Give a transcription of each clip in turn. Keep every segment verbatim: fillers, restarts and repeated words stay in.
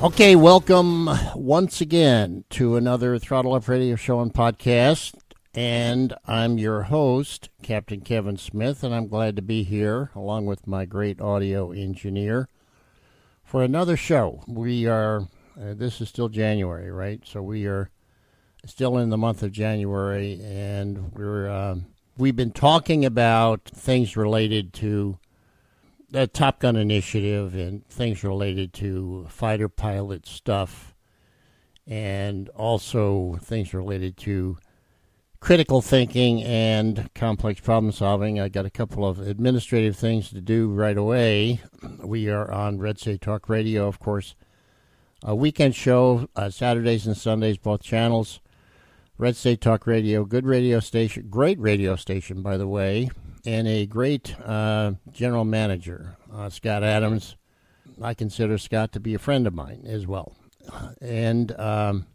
Okay, welcome once again to another Throttle Up Radio Show and Podcast, and I'm your host, Captain Kevin Smith, and I'm glad to be here, along with my great audio engineer, for another show. We are, uh, this is still January, right? So we are still in the month of January, and we're um, we've been talking about things related to the Top Gun initiative and things related to fighter pilot stuff, and also things related to critical thinking and complex problem solving. I got a couple of administrative things to do right away. We are on Red State Talk Radio, of course, a weekend show, uh, Saturdays and Sundays, both channels. Red State Talk Radio, good radio station, great radio station, by the way. And a great uh, general manager, uh, Scott Adams. I consider Scott to be a friend of mine as well. And um,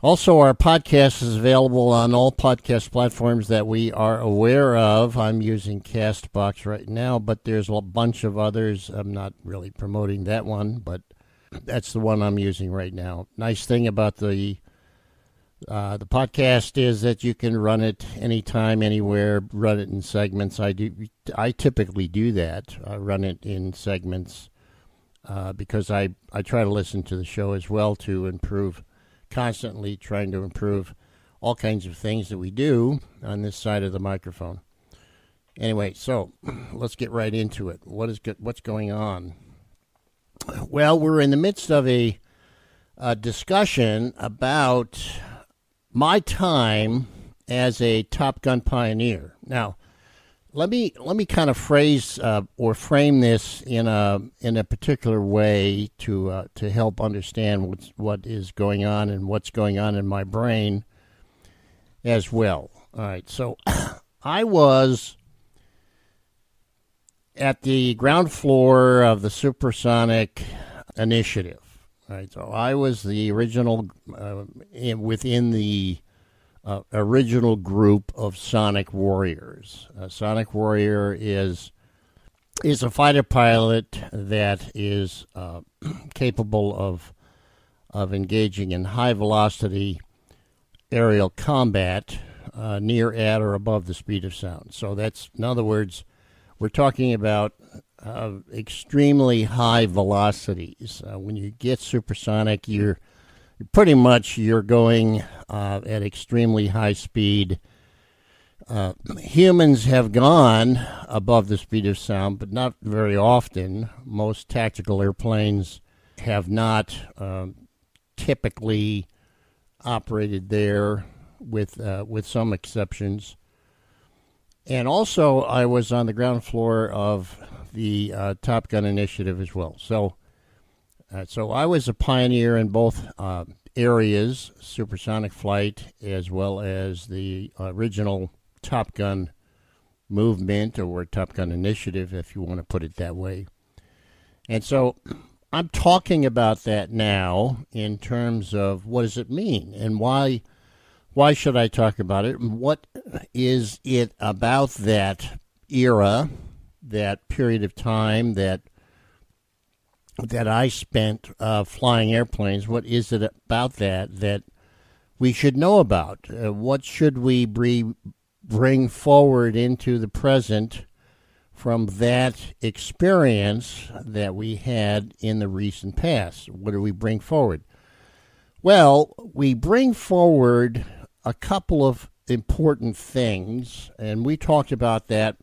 also our podcast is available on all podcast platforms that we are aware of. I'm using Castbox right now, but there's a bunch of others. I'm not really promoting that one, but that's the one I'm using right now. Nice thing about the Uh, the podcast is that you can run it anytime, anywhere, run it in segments. I do. I typically do that, I run it in segments, uh, because I, I try to listen to the show as well to improve, constantly trying to improve all kinds of things that we do on this side of the microphone. Anyway, so let's get right into it. What is go- what's going on? Well, we're in the midst of a, a discussion about my time as a Top Gun pioneer. Now, let me let me kind of phrase uh, or frame this in a in a particular way to uh, to help understand what's, what is going on and what's going on in my brain as well. All right, so I was at the ground floor of the Supersonic Initiative. All right, so I was the original, uh, in, within the uh, original group of Sonic Warriors. Uh, Sonic Warrior is is a fighter pilot that is uh, capable of of engaging in high velocity aerial combat uh, near, at, or above the speed of sound. So that's, in other words, we're talking about Uh, extremely high velocities. Uh, when you get supersonic, you're, you're pretty much you're going uh, at extremely high speed. Uh, humans have gone above the speed of sound, but not very often. Most tactical airplanes have not um, typically operated there, with uh, with some exceptions. And also, I was on the ground floor of the uh, Top Gun initiative as well. So, uh, so I was a pioneer in both uh, areas, supersonic flight as well as the original Top Gun movement, or Top Gun initiative, if you want to put it that way. And so, I'm talking about that now in terms of what does it mean and why. Why should I talk about it? What is it about that era, that period of time that that I spent uh, flying airplanes? What is it about that that we should know about? Uh, what should we bring bring forward into the present from that experience that we had in the recent past? What do we bring forward? Well, we bring forward a couple of important things, and we talked about that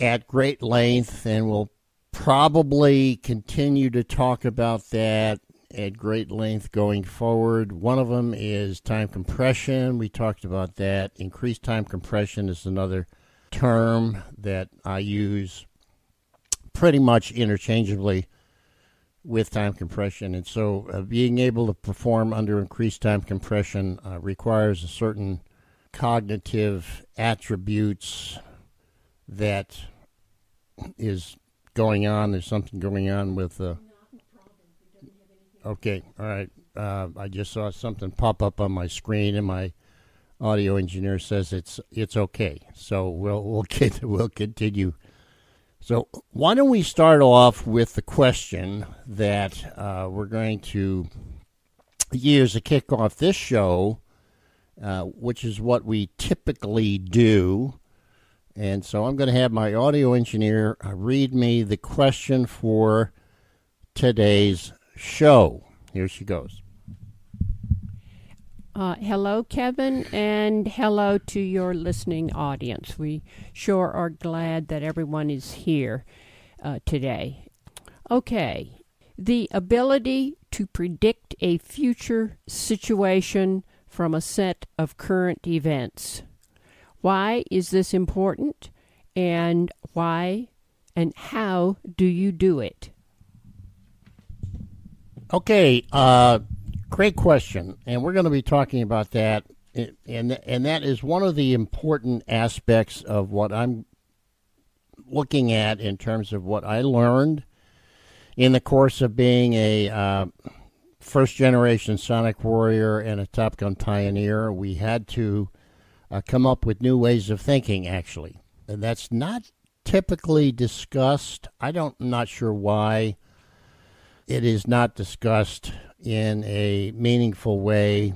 at great length, and we'll probably continue to talk about that at great length going forward. One of them is time compression. We talked about that. Increased time compression is another term that I use pretty much interchangeably with time compression, and so uh, being able to perform under increased time compression uh, requires a certain cognitive attributes that is going on. There's something going on with the. Uh, okay, all right. Uh, I just saw something pop up on my screen, and my audio engineer says it's it's okay. So we'll we'll get, we'll continue So why don't we start off with the question that uh, we're going to use to kick off this show, uh, which is what we typically do. And so I'm going to have my audio engineer read me the question for today's show. Here she goes. Uh, hello, Kevin, and hello to your listening audience. We sure are glad that everyone is here uh, today. Okay, the ability to predict a future situation from a set of current events. Why is this important, and why and how do you do it? Okay, uh... great question, and we're going to be talking about that, and and that is one of the important aspects of what I'm looking at in terms of what I learned in the course of being a uh, first-generation Sonic Warrior and a Top Gun pioneer. We had to uh, come up with new ways of thinking, actually, and that's not typically discussed. I don't, I'm not sure why it is not discussed in a meaningful way.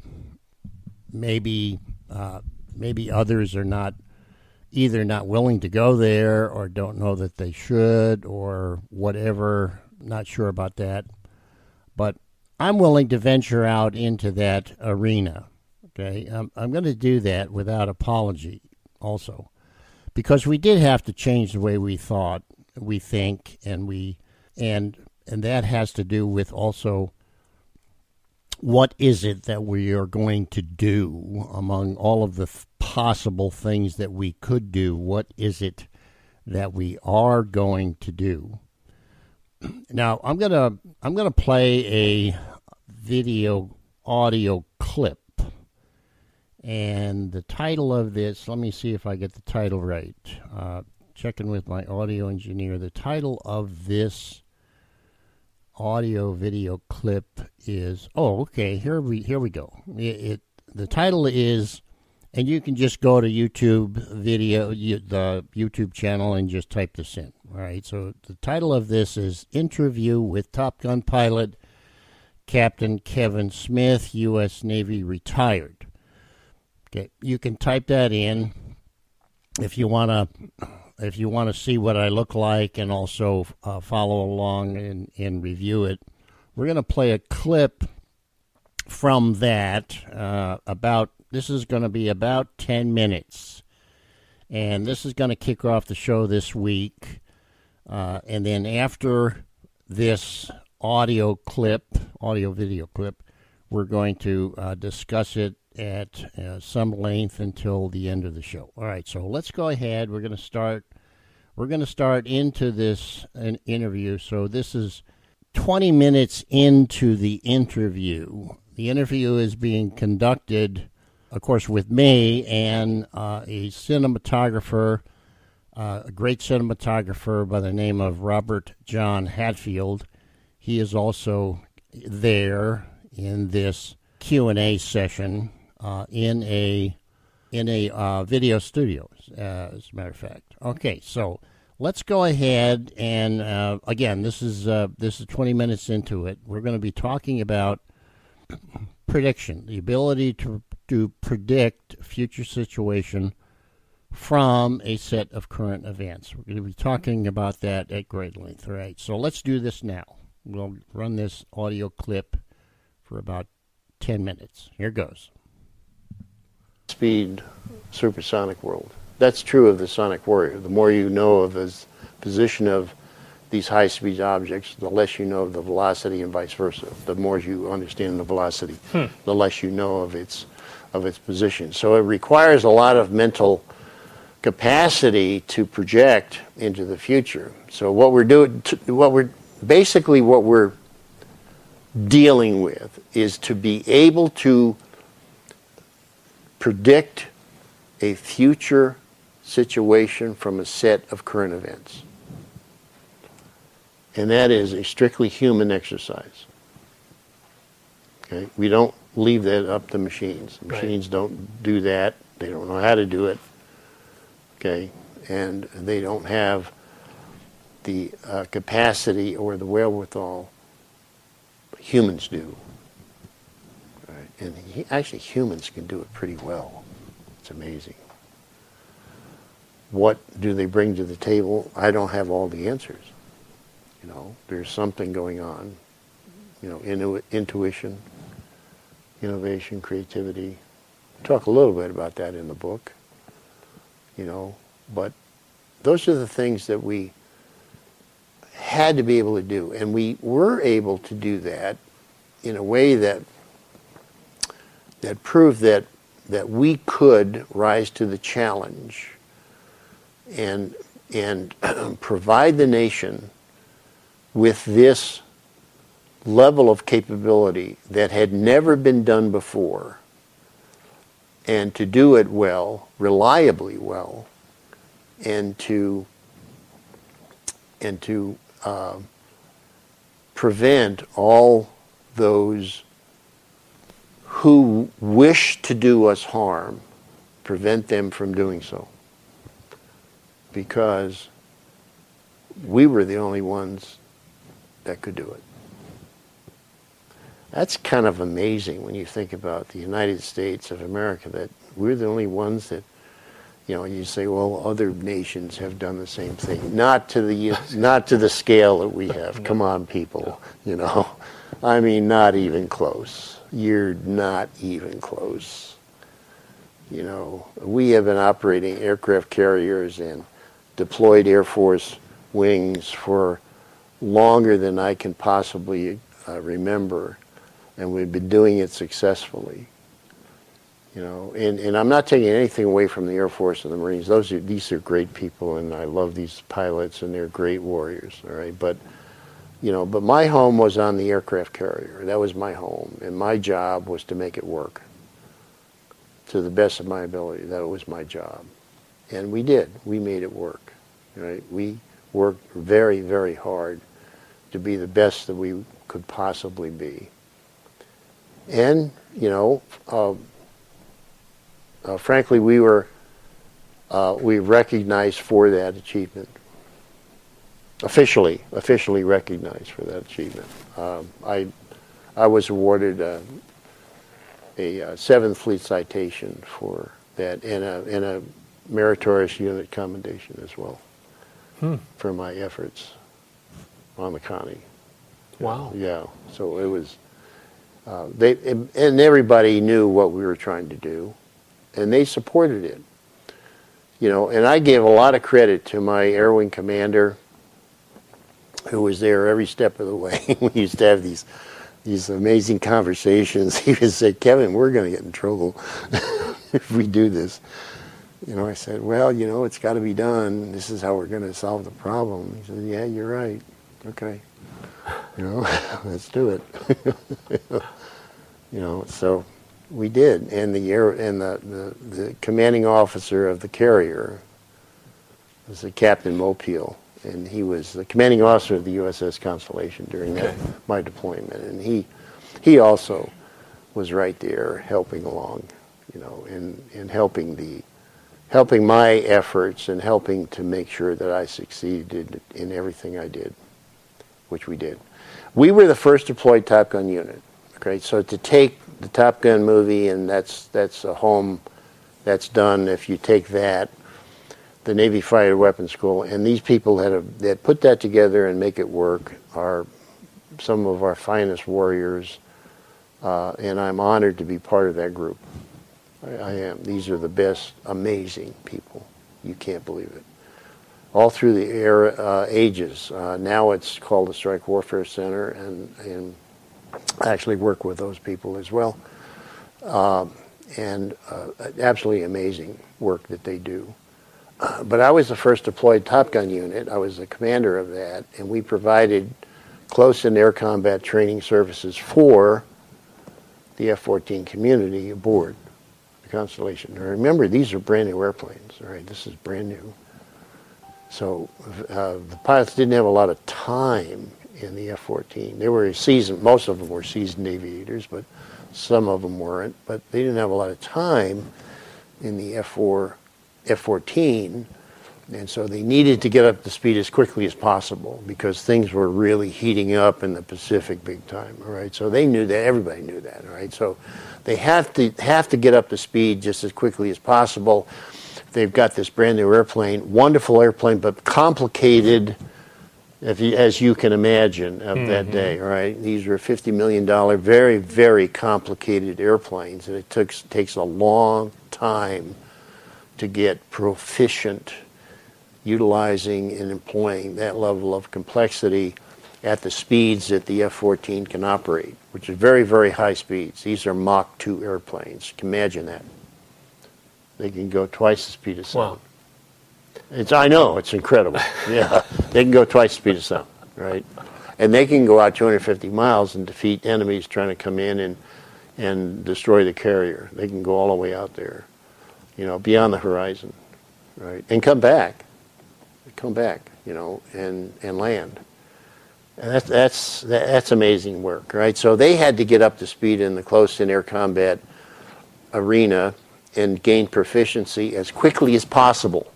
Maybe uh, maybe others are not either not willing to go there or don't know that they should or whatever. Not sure about that. But I'm willing to venture out into that arena. Okay, I'm, I'm going to do that without apology also, because we did have to change the way we thought, we think, and we and and that has to do with also what is it that we are going to do among all of the f- possible things that we could do? What is it that we are going to do? Now, I'm gonna I'm gonna play a video audio clip, and the title of this. Let me see if I get the title right. Uh, checking with my audio engineer. The title of this audio video clip is oh okay here we here we go it, it the title is, and you can just go to YouTube video you, the YouTube channel and just type this in. All right, so the title of this is Interview with Top Gun Pilot Captain Kevin Smith, U S Navy Retired. Okay, you can type that in if you want to If you want to see what I look like and also uh, follow along and, and review it. We're going to play a clip from that. Uh, about this is going to be about ten minutes. And this is going to kick off the show this week. Uh, and then after this audio clip, audio video clip, we're going to uh, discuss it at uh, some length until the end of the show. All right, so let's go ahead. We're going to start. We're going to start into this uh, interview. So this is twenty minutes into the interview. The interview is being conducted, of course, with me and uh, a cinematographer, uh, a great cinematographer by the name of Robert John Hatfield. He is also there in this Q and A session. Uh, in a in a uh, video studio, uh, as a matter of fact. Okay, so let's go ahead and uh, again, this is uh, this is twenty minutes into it. We're going to be talking about prediction, the ability to to predict future situation from a set of current events. We're going to be talking about that at great length. All right, so let's do this now. We'll run this audio clip for about ten minutes. Here goes. Speed, supersonic world. That's true of the Sonic Warrior. The more you know of the position of these high-speed objects, the less you know of the velocity, and vice versa. The more you understand the velocity, hmm. the less you know of its of its position. So it requires a lot of mental capacity to project into the future. So what we're doing, what we're basically what we're dealing with is to be able to predict a future situation from a set of current events. And that is a strictly human exercise. Okay? We don't leave that up to machines. Machines right. don't do that. They don't know how to do it. Okay? And they don't have the uh, capacity or the wherewithal humans do. Right. And he, actually humans can do it pretty well. It's amazing. What do they bring to the table? I don't have all the answers. You know, there's something going on. You know, intu- intuition, innovation, creativity. Talk a little bit about that in the book. You know, but those are the things that we had to be able to do, and we were able to do that in a way that that proved that that we could rise to the challenge and and provide the nation with this level of capability that had never been done before, and to do it well, reliably well, and to and to uh, prevent all those who wish to do us harm, prevent them from doing so. Because we were the only ones that could do it. That's kind of amazing when you think about the United States of America, that we're the only ones that, you know, you say, well, other nations have done the same thing. Not to the not to the scale that we have. Come on, people, you know. I mean, not even close. You're not even close. You know, we have been operating aircraft carriers and deployed Air Force wings for longer than I can possibly uh, remember. And we've been doing it successfully, you know. And, and I'm not taking anything away from the Air Force and the Marines. Those are, these are great people, and I love these pilots, and they're great warriors, all right. But, you know, but my home was on the aircraft carrier. That was my home, and my job was to make it work to the best of my ability. That was my job, and we did. We made it work, right? We worked very, very hard to be the best that we could possibly be. And, you know, uh, uh, frankly, we were uh, we recognized for that achievement. Officially, officially recognized for that achievement. Uh, I, I was awarded a, a, a Seventh Fleet citation for that, and a, and a meritorious unit commendation as well, hmm. for my efforts on the Connie. Wow. Yeah. So it was. Uh, they and everybody knew what we were trying to do, and they supported it. You know, and I gave a lot of credit to my Air Wing commander, who was there every step of the way. We used to have these these amazing conversations. He would say, "Kevin, we're going to get in trouble if we do this." You know, I said, "Well, you know, it's got to be done. This is how we're going to solve the problem." He said, "Yeah, you're right. Okay." You know, let's do it. You know, so we did, and the air and the, the, the commanding officer of the carrier was the Captain Mopeel, and he was the commanding officer of the U S S Constellation during that, my deployment, and he he also was right there helping along, you know, and and helping the helping my efforts and helping to make sure that I succeeded in everything I did, which we did. We were the first deployed Top Gun unit. Okay, so to take the Top Gun movie, and that's that's a home, that's done. If you take that, the Navy Fighter Weapons School, and these people that have, that put that together and make it work are some of our finest warriors, uh, and I'm honored to be part of that group. I, I am. These are the best, amazing people. You can't believe it. All through the era, uh, ages. Uh, now it's called the Strike Warfare Center, and, and I actually work with those people as well. Uh, and uh, absolutely amazing work that they do. Uh, but I was the first deployed Top Gun unit. I was the commander of that, and we provided close-in air combat training services for the F fourteen community aboard the Constellation. Now remember, these are brand-new airplanes, all right? This is brand-new. So uh, the pilots didn't have a lot of time in the F fourteen. They were seasoned, most of them were seasoned aviators, but some of them weren't. But they didn't have a lot of time in the F four, F fourteen And so they needed to get up to speed as quickly as possible because things were really heating up in the Pacific big time, all right? So they knew that, everybody knew that, all right? So they have to have to get up to speed just as quickly as possible. They've got this brand new airplane, wonderful airplane, but complicated, if you, as you can imagine, of mm-hmm. that day, all right? These were fifty million dollars, very, very complicated airplanes, and it took, takes a long time to get proficient utilizing and employing that level of complexity at the speeds that the F fourteen can operate, which is very, very high speeds. These are Mach two airplanes. Can imagine that. They can go twice the speed of sound. Wow. It's, I know, it's incredible. Yeah, they can go twice the speed of sound, right? And they can go out two hundred fifty miles and defeat enemies trying to come in and, and destroy the carrier. They can go all the way out there, you know, beyond the horizon, right? And come back. come back, you know, and, and land. And that's, that's, that's amazing work, right? So they had to get up to speed in the close-in air combat arena and gain proficiency as quickly as possible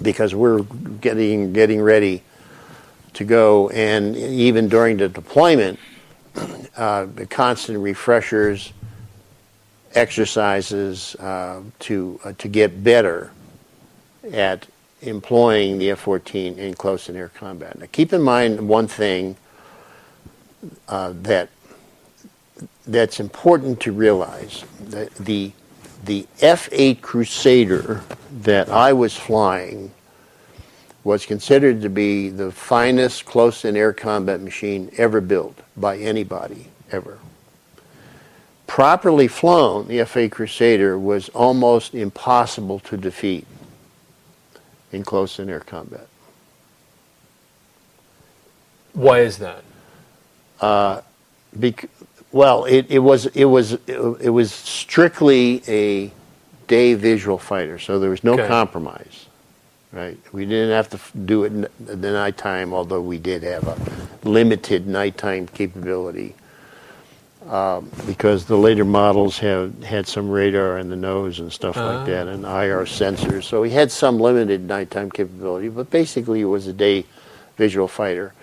because we're getting, getting ready to go. And even during the deployment, uh, the constant refreshers, exercises uh, to uh, to get better at employing the F fourteen in close-in air combat. Now, keep in mind one thing uh, that that's important to realize: that the the F eight Crusader that I was flying was considered to be the finest close-in air combat machine ever built by anybody ever. Properly flown, the F eight Crusader was almost impossible to defeat in close-in air combat. Why is that? Uh, bec- well, it, it was it was it was strictly a day visual fighter, so there was no okay. compromise, right? We didn't have to do it in the nighttime, although we did have a limited nighttime capability um, because the later models have had some radar in the nose and stuff uh-huh. like that, and I R sensors. So he had some limited nighttime capability, but basically it was a day visual fighter,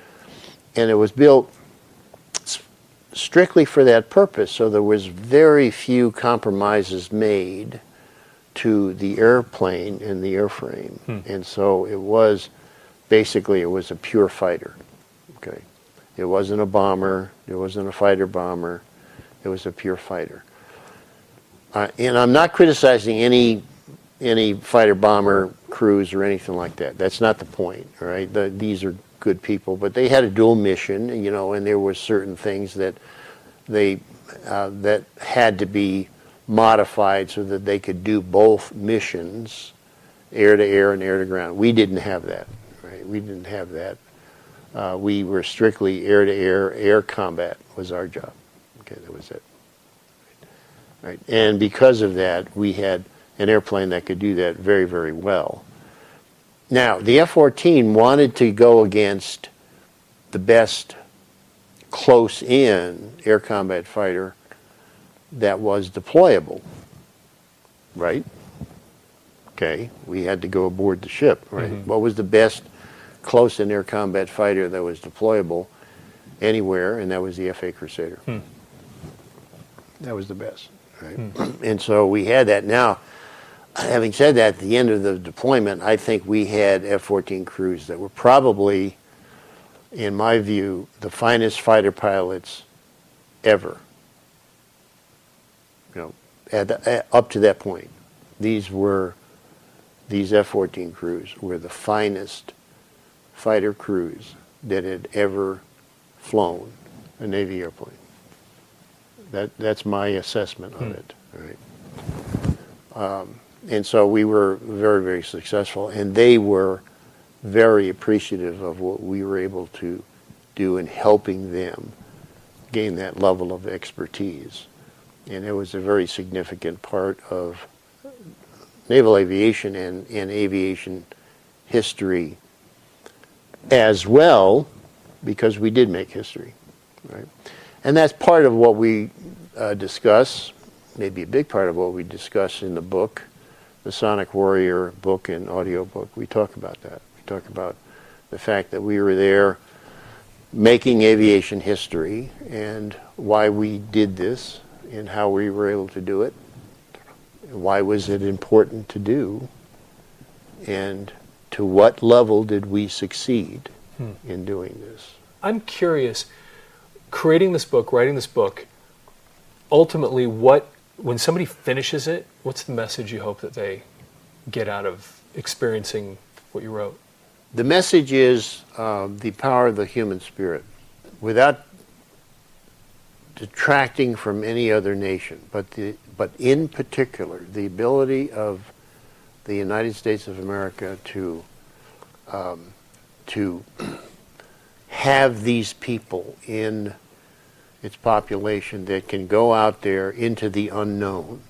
and it was built strictly for that purpose. So there was very few compromises made to the airplane and the airframe, hmm. and so it was basically it was a pure fighter. Okay, it wasn't a bomber. It wasn't a fighter bomber. It was a pure fighter. Uh, and I'm not criticizing any any fighter-bomber crews or anything like that. That's not the point, all right? The, these are good people, but they had a dual mission, you know, and there were certain things that they uh, that had to be modified so that they could do both missions, air-to-air and air-to-ground. We didn't have that, right? We didn't have that. Uh, we were strictly air-to-air, air combat was our job. Okay, that was it. Right. And because of that, we had an airplane that could do that very, very well. Now, the F fourteen wanted to go against the best close-in air combat fighter that was deployable, right? Okay, we had to go aboard the ship, right? Mm-hmm. What was the best close-in air combat fighter that was deployable anywhere, and that was the F eight Crusader. Hmm. That was the best, right? Hmm. And so we had that. Now, having said that, at the end of the deployment, I think we had F fourteen crews that were probably, in my view, the finest fighter pilots ever, you know, at the, at, up to that point. These were, these F fourteen crews were the finest fighter crews that had ever flown a Navy airplane. That that's my assessment of hmm. it. All right, um, and so we were very very successful, and they were very appreciative of what we were able to do in helping them gain that level of expertise, and it was a very significant part of naval aviation and, and aviation history. As well, because we did make history, right? And that's part of what we uh, discuss, maybe a big part of what we discuss in the book, the Sonic Warrior book and audiobook, we talk about that. We talk about the fact that we were there making aviation history and why we did this and how we were able to do it, why was it important to do, and to what level did we succeed hmm. in doing this. I'm curious, creating this book, writing this book, ultimately what, when somebody finishes it, what's the message you hope that they get out of experiencing what you wrote? The message is uh, the power of the human spirit, without detracting from any other nation, but the, but in particular, the ability of the United States of America to um, to have these people in its population that can go out there into the unknown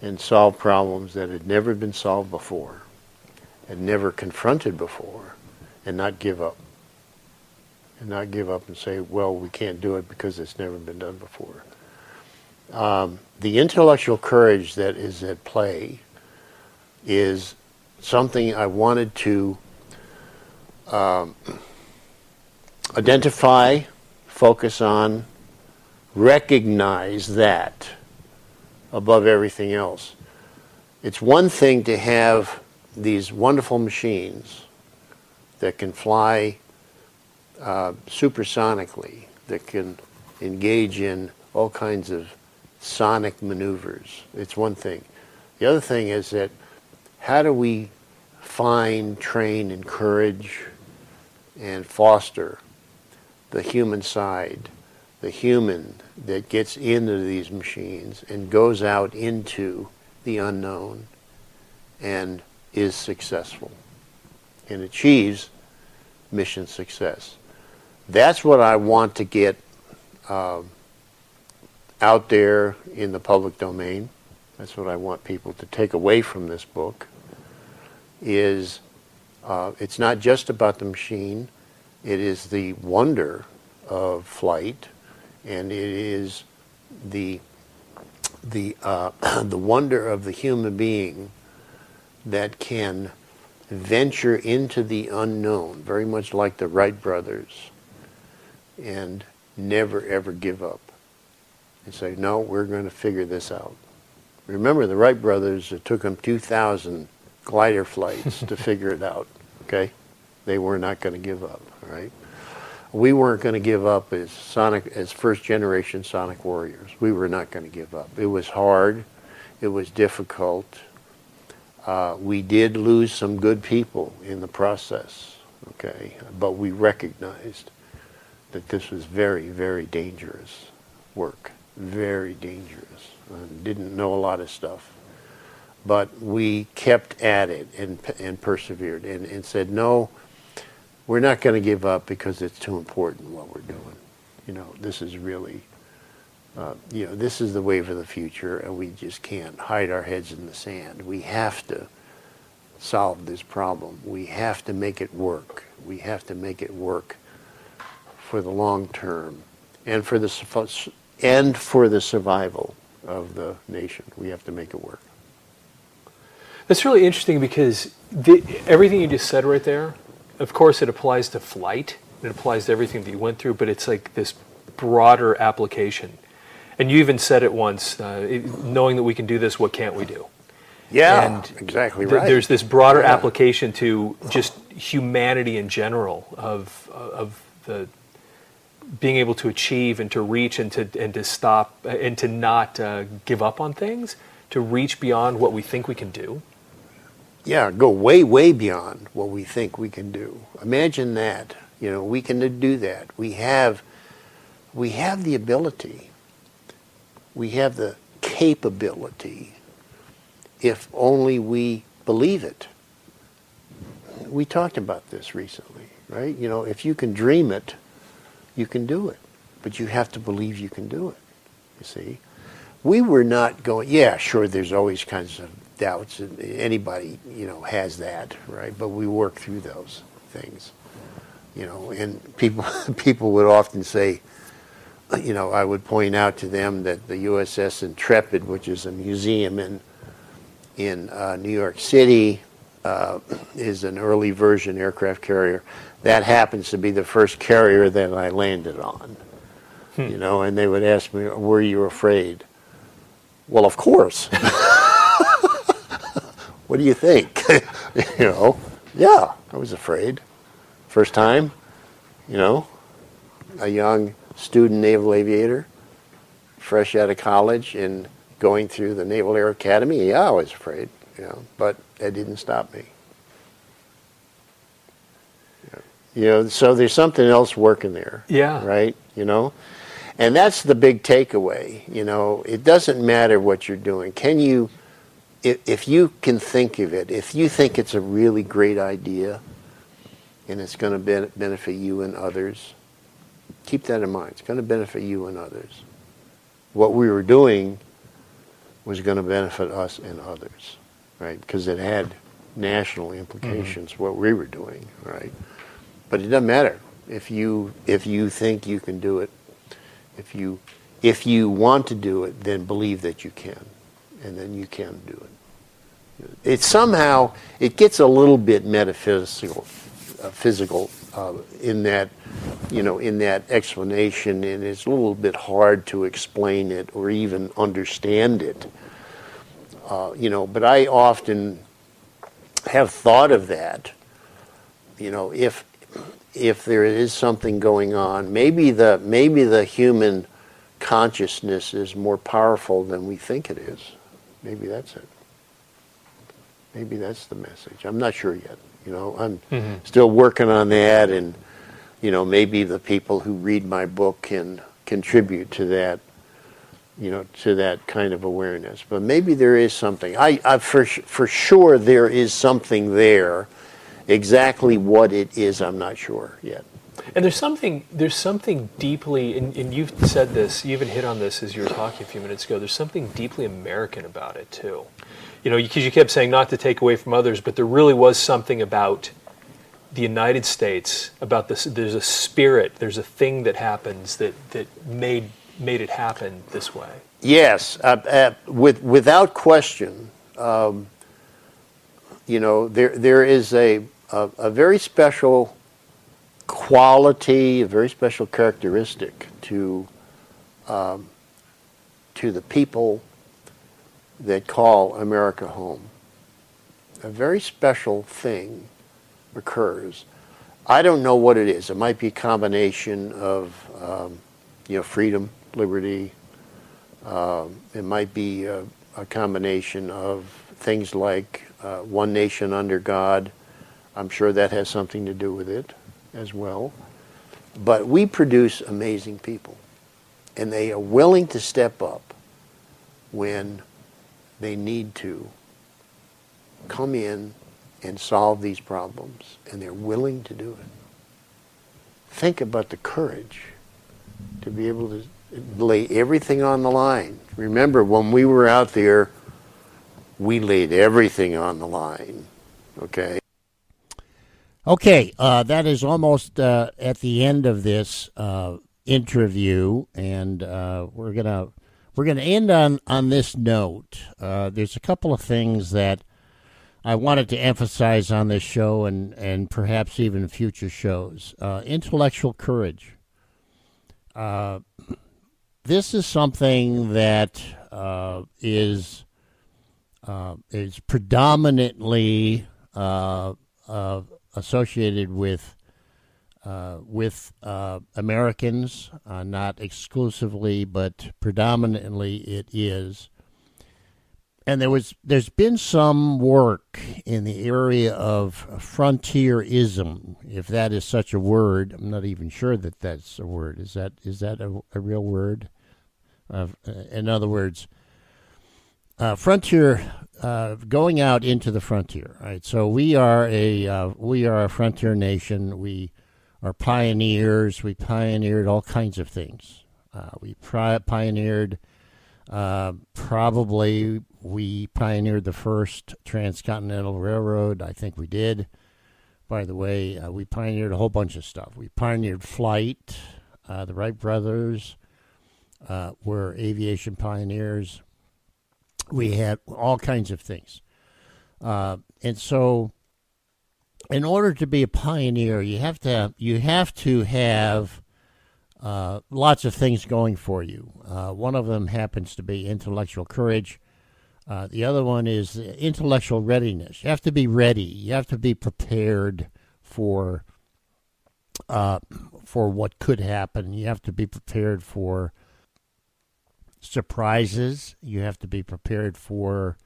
and solve problems that had never been solved before, had never confronted before, and not give up. And not give up and say, well, we can't do it because it's never been done before. Um, the intellectual courage that is at play is something I wanted to um, identify, focus on, recognize that above everything else. It's one thing to have these wonderful machines that can fly uh, supersonically, that can engage in all kinds of sonic maneuvers. It's one thing. The other thing is that how do we find, train, encourage, and foster the human side, the human that gets into these machines and goes out into the unknown and is successful and achieves mission success. That's what I want to get uh, out there in the public domain. That's what I want people to take away from this book, is uh, it's not just about the machine, it is the wonder of flight, and it is the the uh, the wonder of the human being that can venture into the unknown, very much like the Wright brothers, and never ever give up and say, no, we're going to figure this out. Remember the Wright brothers, it took them two thousand glider flights to figure it out, okay? They were not going to give up, all right? We weren't going to give up as Sonic, as first generation Sonic Warriors. We were not going to give up. It was hard, it was difficult. Uh, we did lose some good people in the process, okay? But we recognized that this was very, very dangerous work, very dangerous. Uh, didn't know a lot of stuff. But we kept at it and and persevered and, and said, no, we're not going to give up because it's too important what we're doing. You know, this is really, uh, you know, this is the wave of the future, and we just can't hide our heads in the sand. We have to solve this problem. We have to make it work. We have to make it work for the long term and for the and for the survival of the nation. We have to make it work. That's really interesting because the, everything you just said right there, of course it applies to flight, it applies to everything that you went through, but it's like this broader application. And you even said it once, uh, it, knowing that we can do this, what can't we do? Yeah, and exactly right. Th- there's this broader yeah. application to just humanity in general, of of the being able to achieve and to reach and to and to stop and to not uh, give up on things, to reach beyond what we think we can do. Yeah, go way, way beyond what we think we can do. Imagine that. You know, we can do that. We have, we have the ability. We have the capability, if only we believe it. We talked about this recently, right? You know, if you can dream it, you can do it, but you have to believe you can do it, you see? We were not going, yeah, sure, there's always kinds of doubts, and anybody, you know, has that, right? But we work through those things, you know, and people people would often say, you know, I would point out to them that the U S S Intrepid, which is a museum in in uh, New York City uh, is an early version aircraft carrier. That happens to be the first carrier that I landed on. Hmm. You know, and they would ask me, were you afraid? Well, of course. What do you think? You know, yeah, I was afraid. First time, you know, a young student naval aviator, fresh out of college and going through the Naval Air Academy. Yeah, I was afraid, you know, but that didn't stop me. You know, so there's something else working there. Yeah. Right? You know? And that's the big takeaway. You know, it doesn't matter what you're doing. Can you, if, if you can think of it, if you think it's a really great idea and it's going to be- benefit you and others, keep that in mind. It's going to benefit you and others. What we were doing was going to benefit us and others, right? Because it had national implications, mm-hmm. what we were doing, right? But it doesn't matter if you if you think you can do it. If you if you want to do it, then believe that you can, and then you can do it. It somehow it gets a little bit metaphysical, uh, physical uh, in that you know in that explanation, and it's a little bit hard to explain it or even understand it. Uh, you know, but I often have thought of that. You know, if if there is something going on, maybe the maybe the human consciousness is more powerful than we think it is. Maybe that's it. Maybe that's the message. I'm not sure yet. You know, I'm mm-hmm. still working on that, and you know, maybe the people who read my book can contribute to that, you know, to that kind of awareness. But maybe there is something. I, I for for sure there is something there. Exactly what it is, I'm not sure yet. And there's something, there's something deeply, and, and you've said this, you even hit on this as you were talking a few minutes ago, there's something deeply American about it, too. You know, because you kept saying not to take away from others, but there really was something about the United States, about this, there's a spirit, there's a thing that happens that, that made made it happen this way. Yes, uh, uh, with without question, um, you know, there there is a A, a very special quality, a very special characteristic to um, to the people that call America home. A very special thing occurs. I don't know what it is. It might be a combination of um, you know, freedom, liberty. Um, it might be a, a combination of things like uh, one nation under God. I'm sure that has something to do with it as well. But we produce amazing people, and they are willing to step up when they need to come in and solve these problems, and they're willing to do it. Think about the courage to be able to lay everything on the line. Remember, when we were out there, we laid everything on the line, okay? Okay, uh, that is almost uh, at the end of this uh, interview, and uh, we're gonna we're gonna end on, on this note. Uh, there's a couple of things that I wanted to emphasize on this show, and, and perhaps even future shows. Uh, intellectual courage. Uh, this is something that uh, is uh, is predominantly. Uh, uh, associated with uh, with uh, Americans, uh, not exclusively, but predominantly it is. And there was there's been some work in the area of frontierism, if that is such a word. I'm not even sure that that's a word. Is that is that a, a real word? Uh, in other words, uh, frontier. Uh, going out into the frontier, right? So we are a uh, we are a frontier nation. We are pioneers. We pioneered all kinds of things. Uh, we pri- pioneered uh, probably we pioneered the first transcontinental railroad. I think we did. By the way, uh, we pioneered a whole bunch of stuff. We pioneered flight. Uh, the Wright brothers uh, were aviation pioneers. We had all kinds of things. Uh, and so in order to be a pioneer, you have to have, you have, to have uh, lots of things going for you. Uh, one of them happens to be intellectual courage. Uh, the other one is intellectual readiness. You have to be ready. You have to be prepared for uh, for what could happen. You have to be prepared for surprises. You have to be prepared for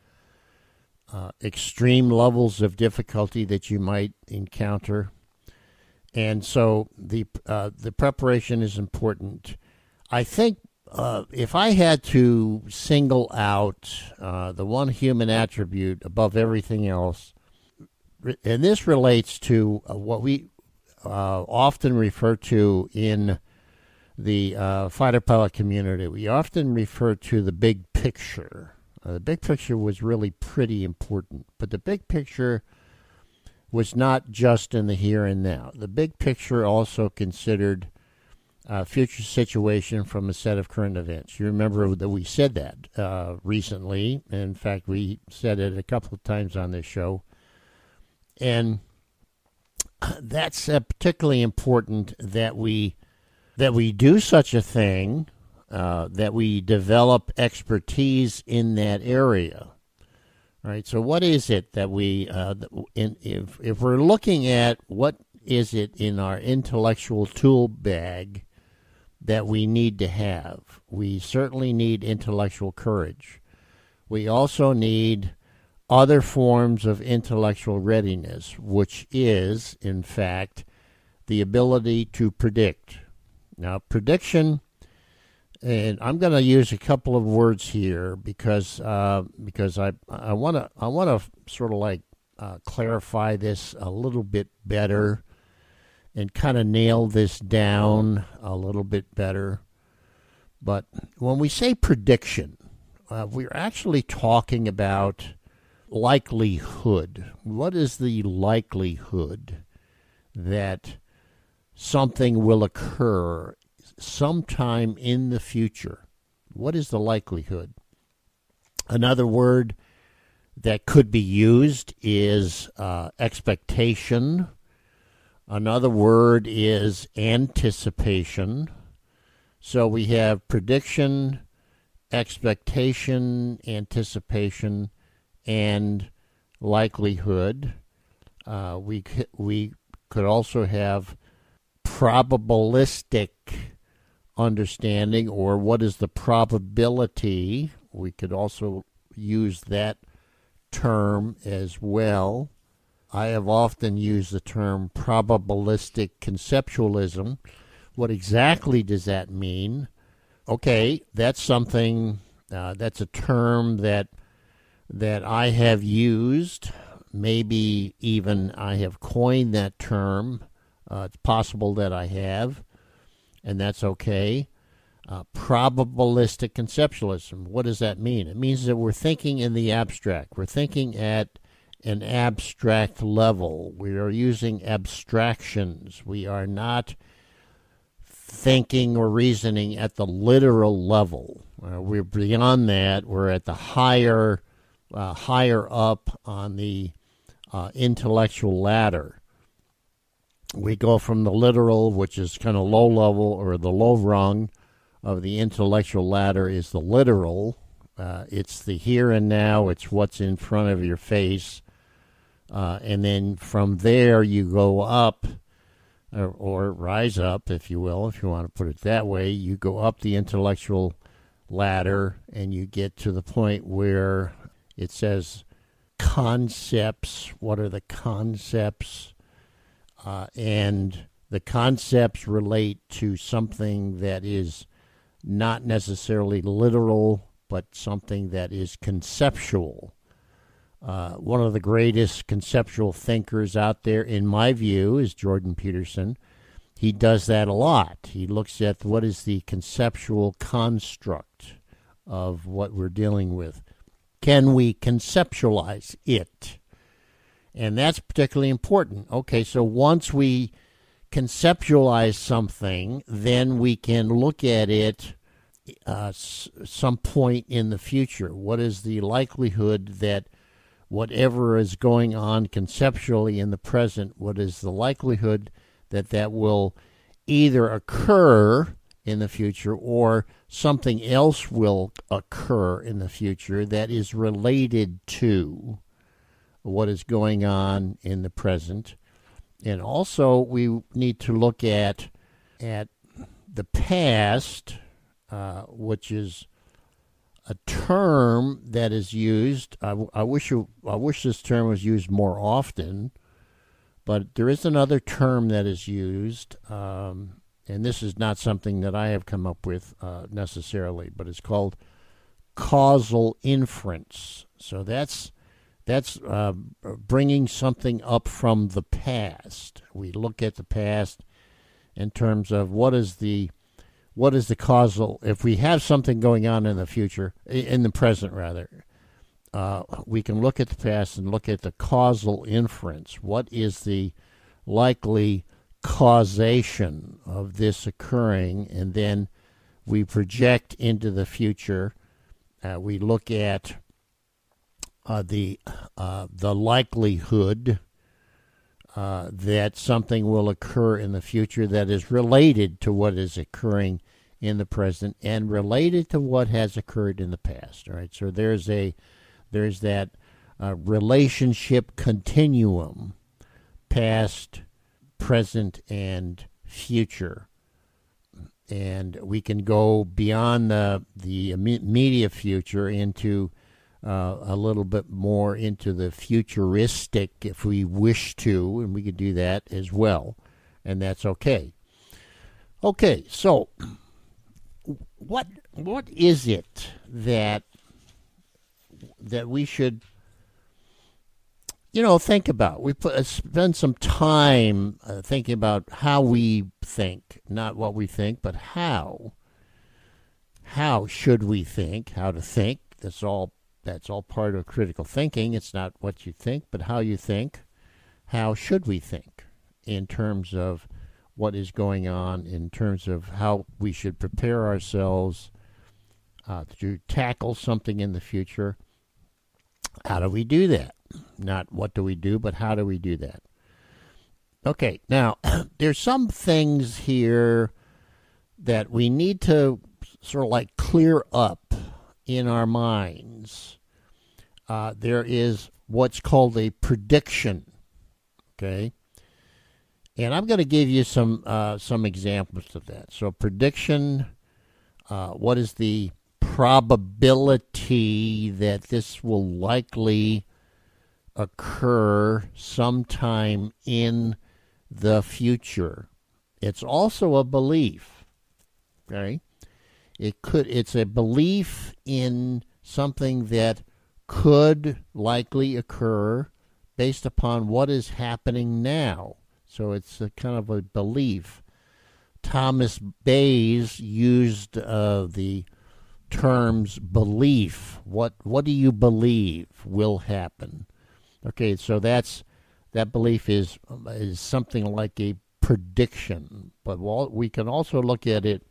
uh, extreme levels of difficulty that you might encounter. And so the uh, the preparation is important. I think Uh, if I had to single out uh, the one human attribute above everything else, and this relates to what we uh, often refer to in the uh, fighter pilot community, we often refer to the big picture. Uh, the big picture was really pretty important, but the big picture was not just in the here and now. The big picture also considered Uh, future situation from a set of current events. You remember that we said that uh, recently. In fact, we said it a couple of times on this show. And that's uh, particularly important that we that we do such a thing, uh, that we develop expertise in that area. All right. So what is it that we, uh, in, if if we're looking at what is it in our intellectual tool bag that we need to have? We certainly need intellectual courage. We also need other forms of intellectual readiness, which is, in fact, the ability to predict. Now, prediction, and I'm going to use a couple of words here because uh, because I I want to I want to sort of like uh, clarify this a little bit better and kind of nail this down a little bit better. But when we say prediction, uh, we're actually talking about likelihood. What is the likelihood that something will occur sometime in the future? What is the likelihood? Another word that could be used is uh, expectation. Another word is anticipation. So we have prediction, expectation, anticipation, and likelihood. Uh, we we could also have probabilistic understanding, or what is the probability. We could also use that term as well. I have often used the term probabilistic conceptualism. What exactly does that mean? Okay, that's something, uh, that's a term that that I have used. Maybe even I have coined that term. Uh, it's possible that I have, and that's okay. Uh, probabilistic conceptualism, what does that mean? It means that we're thinking in the abstract. We're thinking at an abstract level. We are using abstractions. We are not thinking or reasoning at the literal level. Uh, we're beyond that. We're at the higher, uh, higher up on the uh, intellectual ladder. We go from the literal, which is kind of low level, or the low rung of the intellectual ladder is the literal. Uh, it's the here and now. It's what's in front of your face. Uh, and then from there, you go up, or, or rise up, if you will, if you want to put it that way. You go up the intellectual ladder, and you get to the point where it says concepts. What are the concepts? Uh, and the concepts relate to something that is not necessarily literal, but something that is conceptual. Uh, one of the greatest conceptual thinkers out there, in my view, is Jordan Peterson. He does that a lot. He looks at what is the conceptual construct of what we're dealing with. Can we conceptualize it? And that's particularly important. Okay, so once we conceptualize something, then we can look at it Uh, s- some point in the future. What is the likelihood that whatever is going on conceptually in the present, what is the likelihood that that will either occur in the future or something else will occur in the future that is related to what is going on in the present. And also we need to look at at the past, uh, which is a term that is used. I, w- I wish you, I wish this term was used more often, but there is another term that is used, um, and this is not something that I have come up with uh, necessarily, but it's called causal inference. So that's that's uh, bringing something up from the past. We look at the past in terms of what is the what is the causal, if we have something going on in the future, in the present rather, uh, we can look at the past and look at the causal inference. What is the likely causation of this occurring? And then we project into the future. Uh, we look at uh, the uh, the likelihood Uh, that something will occur in the future that is related to what is occurring in the present and related to what has occurred in the past. All right, so there's a there's that uh, relationship continuum, past, present, and future, and we can go beyond the the immediate future into Uh, a little bit more into the futuristic if we wish to, and we could do that as well, and that's okay. Okay, so what what is it that that we should, you know, think about? We put, spend some time uh, thinking about how we think, not what we think, but how. How should we think, how to think, that's all That's all part of critical thinking. It's not what you think, but how you think. How should we think in terms of what is going on, in terms of how we should prepare ourselves uh, to tackle something in the future? How do we do that? Not what do we do, but how do we do that? Okay, now, there's some things here that we need to sort of like clear up in our minds. Uh, there is what's called a prediction, okay? And I'm going to give you some uh, some examples of that. So prediction, uh, what is the probability that this will likely occur sometime in the future? It's also a belief, okay? It could. It's a belief in something that could likely occur based upon what is happening now. So it's a kind of a belief. Thomas Bayes used uh, the terms belief. What What do you believe will happen? Okay, so that's that belief is is something like a prediction. But we can also look at it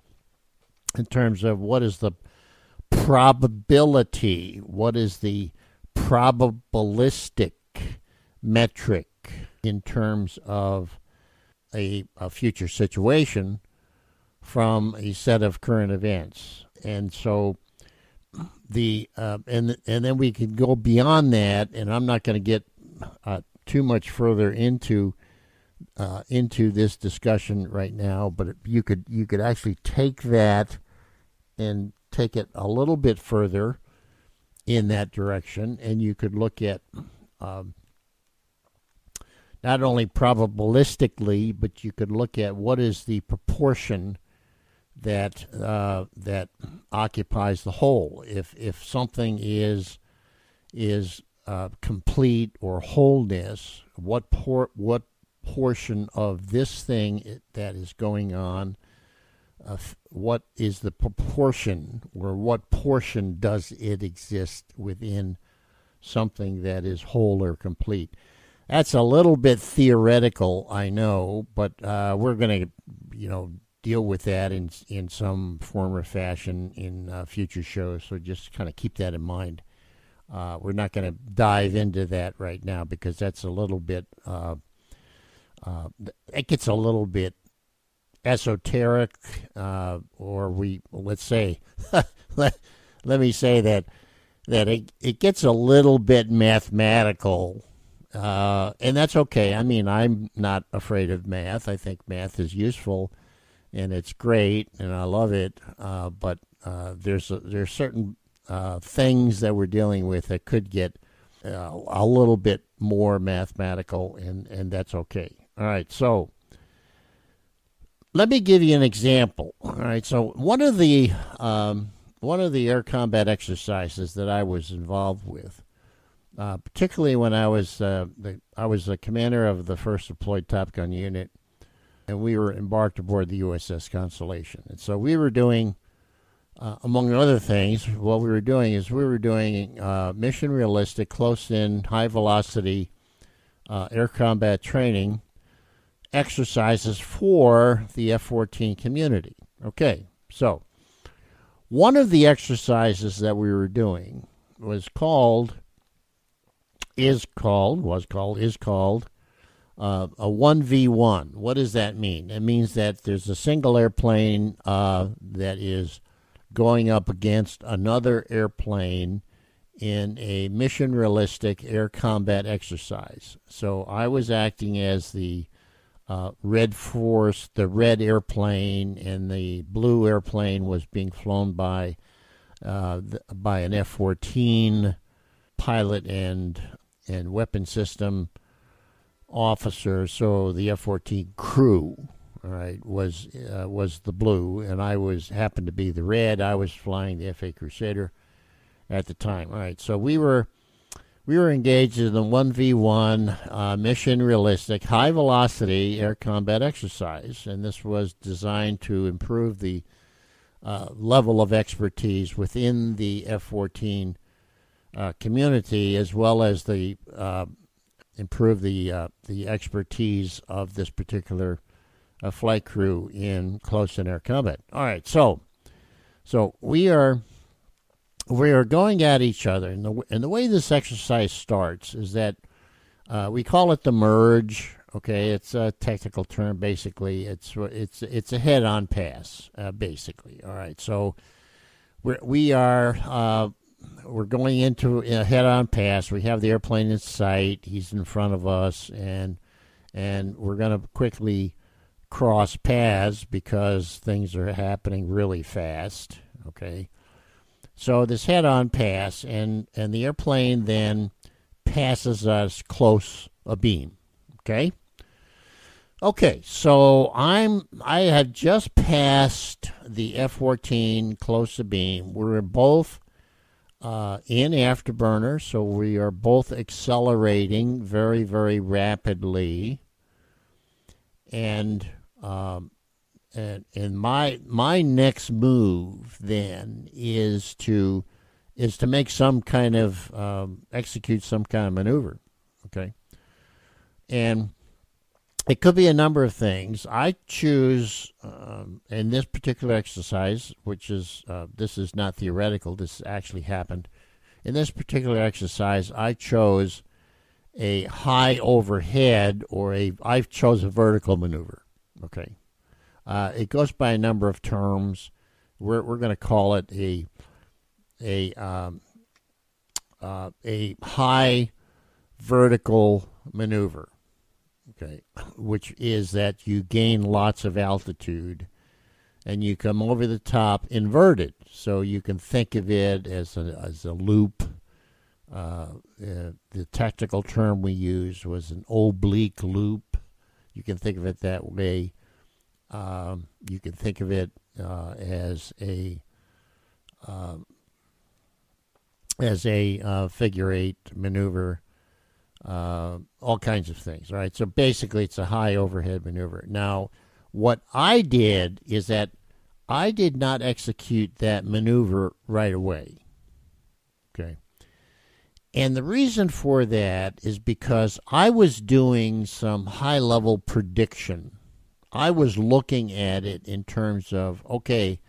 in terms of what is the probability, what is the probabilistic metric in terms of a, a future situation from a set of current events. And so the uh, and and then we can go beyond that, and I'm not going to get uh, too much further into Uh, into this discussion right now, but you could you could actually take that and take it a little bit further in that direction, and you could look at um, not only probabilistically, but you could look at what is the proportion that uh, that occupies the whole. If if something is is uh, complete or wholeness, what por- what portion of this thing that is going on, uh, what is the proportion, or what portion does it exist within something that is whole or complete? That's a little bit theoretical, I know, but uh, we're going to, you know, deal with that in in some form or fashion in uh, future shows. So just kind of keep that in mind Uh, we're not going to dive into that right now because that's a little bit, uh, uh, it gets a little bit esoteric, uh, or we, let's say, let, let me say that, that it, it gets a little bit mathematical, uh, and that's okay. I mean, I'm not afraid of math. I think math is useful and it's great and I love it, uh, but uh, there's, a, there's certain Uh, things that we're dealing with that could get uh, a little bit more mathematical, and, and that's okay. All right, so let me give you an example. All right, so one of the um, one of the air combat exercises that I was involved with, uh, particularly when I was uh, the, I was the commander of the first deployed Top Gun unit, and we were embarked aboard the U S S Constellation, and so we were doing. Uh, among other things, what we were doing is we were doing uh, mission realistic, close-in, high-velocity uh, air combat training exercises for the F fourteen community. Okay, so one of the exercises that we were doing was called, is called, was called, is called uh, a one v one. What does that mean? It means that there's a single airplane uh, that is going up against another airplane in a mission realistic air combat exercise. So I was acting as the uh, red force, the red airplane, and the blue airplane was being flown by uh, th- by an F fourteen pilot and and weapon system officer. So the F fourteen crew. All right, was uh, was the blue, and I was happened to be the red. I was flying the F eight Crusader at the time. All right, so we were we were engaged in the one v one uh, mission realistic, high velocity air combat exercise, and this was designed to improve the uh, level of expertise within the F fourteen uh, community, as well as the uh, improve the uh, the expertise of this particular a flight crew in close-in air combat. All right, so so we are we are going at each other, and the and the way this exercise starts is that uh, we call it the merge. Okay, it's a technical term. Basically, it's it's it's a head-on pass. Uh, basically, all right. So we we are uh, we're going into a head-on pass. We have the airplane in sight. He's in front of us, and and we're going to quickly cross paths because things are happening really fast, okay? So this head-on pass, and, and the airplane then passes us close abeam, okay? Okay, so I'm I have just passed the F fourteen close abeam. We're both uh, in afterburner, so we are both accelerating very, very rapidly, and Um, and and my my next move then is to is to make some kind of um, execute some kind of maneuver, okay. And it could be a number of things. I choose um, in this particular exercise, which is uh, this is not theoretical. This actually happened. In this particular exercise, I chose a high overhead, or a I chose a vertical maneuver. Okay, uh, it goes by a number of terms. We're we're going to call it a a um, uh, a high vertical maneuver. Okay, which is that you gain lots of altitude, and you come over the top inverted. So you can think of it as a as a loop. Uh, uh, the technical term we used was an oblique loop. You can think of it that way. Um, you can think of it uh, as a uh, as a uh, figure eight maneuver. Uh, all kinds of things, right? So basically, it's a high overhead maneuver. Now, what I did is that I did not execute that maneuver right away. Okay. And the reason for that is because I was doing some high-level prediction. I was looking at it in terms of, okay,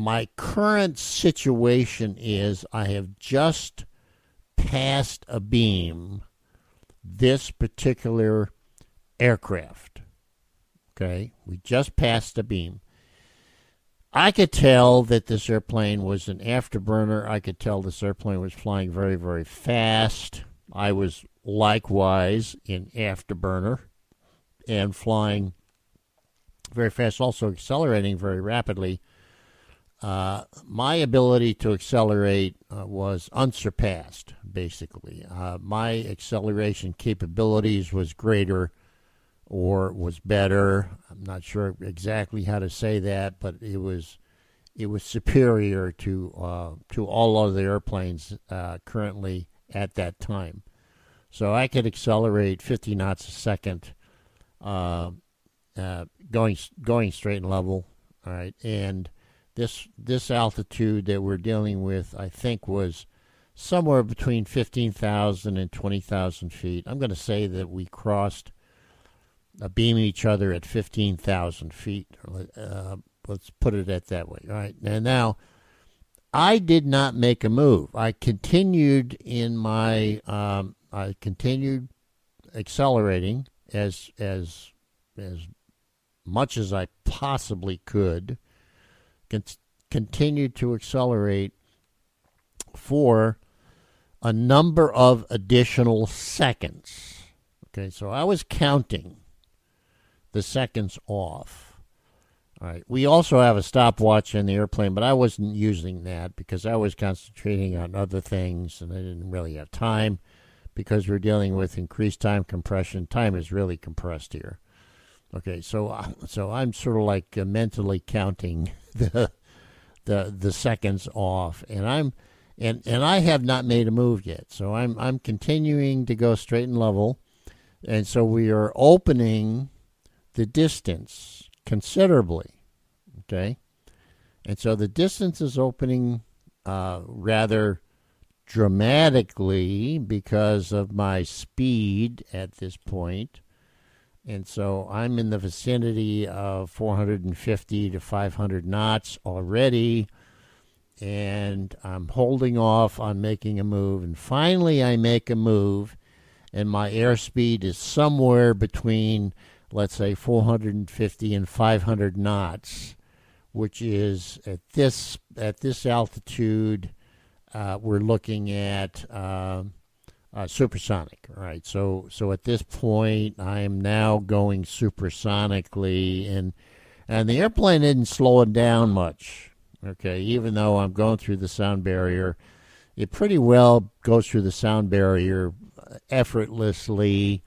My current situation is I have just passed a beam this particular aircraft. Okay, we just passed a beam. I could tell that this airplane was an afterburner. I could tell this airplane was flying very, very fast. I was likewise in afterburner and flying very fast, also accelerating very rapidly. Uh, my ability to accelerate uh, was unsurpassed, basically. Uh, my acceleration capabilities was greater or was better. I'm not sure exactly how to say that, but it was it was superior to uh, to all other airplanes uh, currently at that time. So I could accelerate fifty knots a second, uh, uh, going going straight and level. All right, and This this altitude that we're dealing with, I think, was somewhere between fifteen thousand and twenty thousand feet. I'm going to say that we crossed a beam each other at fifteen thousand feet. Uh, let's put it at that way. All right. And now, I did not make a move. I continued in my um, I continued accelerating as as as much as I possibly could. Continued to accelerate for a number of additional seconds. Okay, so I was counting the seconds off. All right, we also have a stopwatch in the airplane, but I wasn't using that because I was concentrating on other things and I didn't really have time because we're dealing with increased time compression. Time is really compressed here. Okay, so so I'm sort of like mentally counting the the the seconds off, and I'm and and I have not made a move yet. So I'm I'm continuing to go straight and level, and so we are opening the distance considerably. Okay, and so the distance is opening uh, rather dramatically because of my speed at this point. And so I'm in the vicinity of four hundred fifty to five hundred knots already, and I'm holding off on making a move. And finally I make a move, and my airspeed is somewhere between, let's say, four hundred fifty and five hundred knots, which is at this at this altitude, uh, we're looking at... Uh, Uh, supersonic, all right. So, so at this point, I am now going supersonically, and and the airplane isn't slowing down much. Okay, even though I'm going through the sound barrier, it pretty well goes through the sound barrier effortlessly,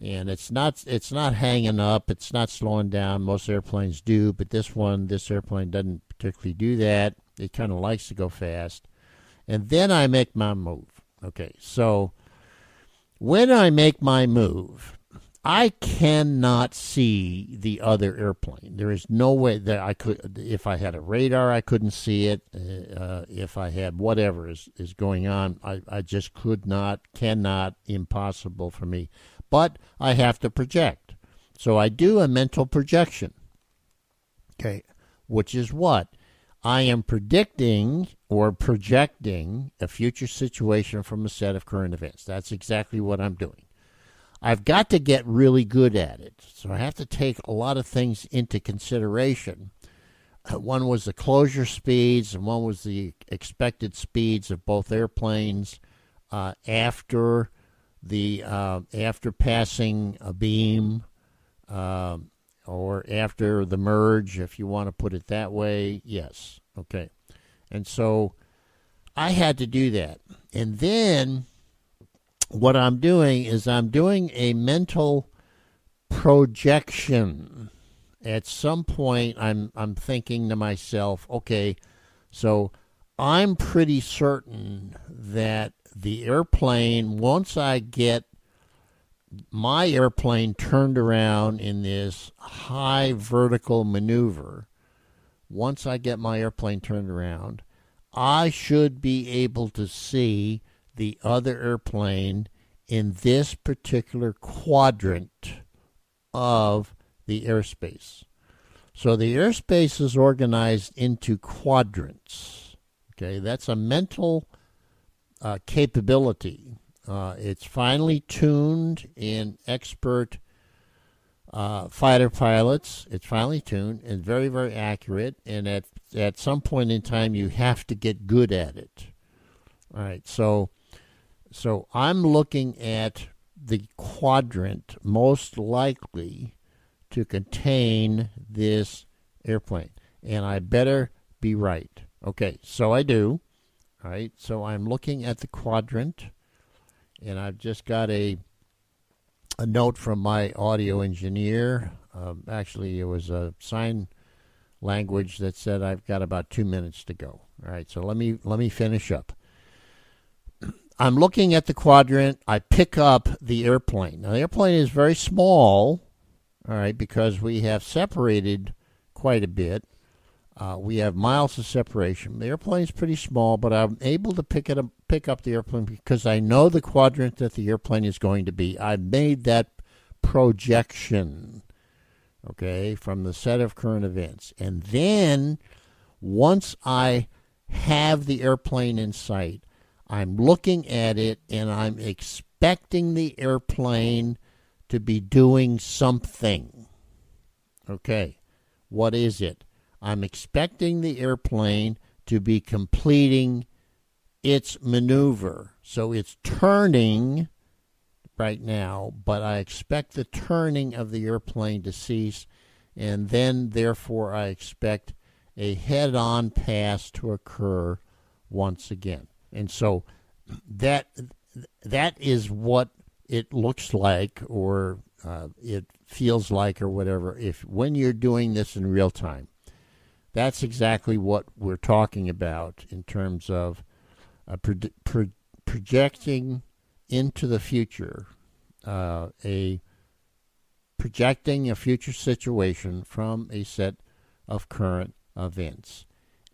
and it's not it's not hanging up. It's not slowing down. Most airplanes do, but this one, this airplane doesn't particularly do that. It kind of likes to go fast, and then I make my move. Okay, so. When I make my move, I cannot see the other airplane. There is no way that I could, if I had a radar, I couldn't see it. Uh, if I had whatever is, is going on, I, I just could not, cannot, impossible for me. But I have to project. So I do a mental projection, okay, which is what? I am predicting or projecting a future situation from a set of current events. That's exactly what I'm doing. I've got to get really good at it. So I have to take a lot of things into consideration. One was the closure speeds, and one was the expected speeds of both airplanes uh, after the uh, after passing a beam uh, or after the merge, if you want to put it that way. Yes, okay. And so I had to do that. And then what I'm doing is I'm doing a mental projection. At some point, I'm I'm thinking to myself, okay, so I'm pretty certain that the airplane, once I get my airplane turned around in this high vertical maneuver, Once I get my airplane turned around, I should be able to see the other airplane in this particular quadrant of the airspace. So the airspace is organized into quadrants. Okay, that's a mental uh, capability. Uh, it's finely tuned in expert uh, fighter pilots. It's finely tuned and very, very accurate. And at at some point in time, you have to get good at it. All right, so so I'm looking at the quadrant most likely to contain this airplane, and I better be right. Okay, so I do. All right, so I'm looking at the quadrant, and I've just got a a note from my audio engineer. Um, actually, it was a sign language that said I've got about two minutes to go. All right, so let me let me finish up. I'm looking at the quadrant. I pick up the airplane. Now, the airplane is very small. All right, because we have separated quite a bit. Uh, we have miles of separation. The airplane is pretty small, but I'm able to pick it up, pick up the airplane because I know the quadrant that the airplane is going to be. I made that projection, okay, from the set of current events. And then once I have the airplane in sight, I'm looking at it and I'm expecting the airplane to be doing something. Okay, what is it? I'm expecting the airplane to be completing its maneuver. So it's turning right now, but I expect the turning of the airplane to cease, and then, therefore, I expect a head-on pass to occur once again. And so that that is what it looks like, or uh, it feels like, or whatever, if when you're doing this in real time. That's exactly what we're talking about in terms of uh, pro- pro- projecting into the future, uh, a projecting a future situation from a set of current events.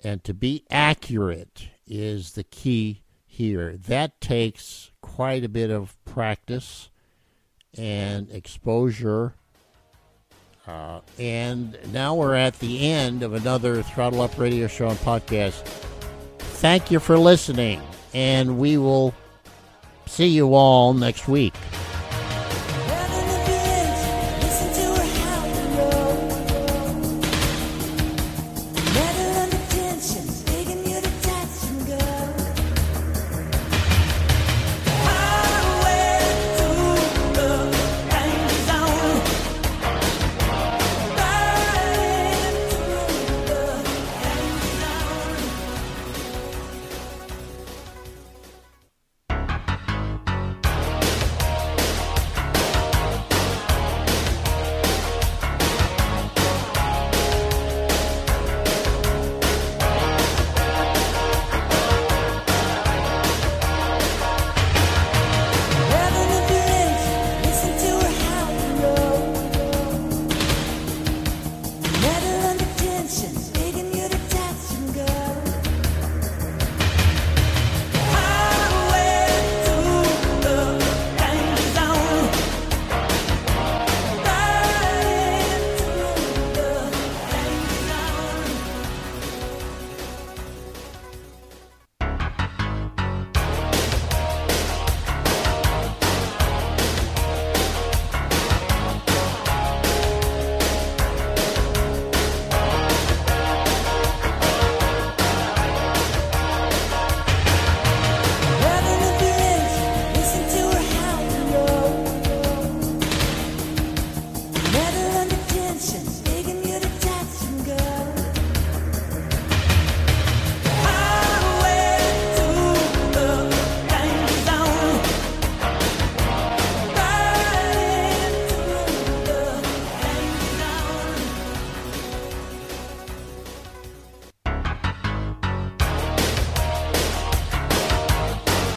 And to be accurate is the key here. That takes quite a bit of practice and exposure. Uh, and now we're at the end of another Throttle Up Radio Show and podcast. Thank you for listening, and we will see you all next week.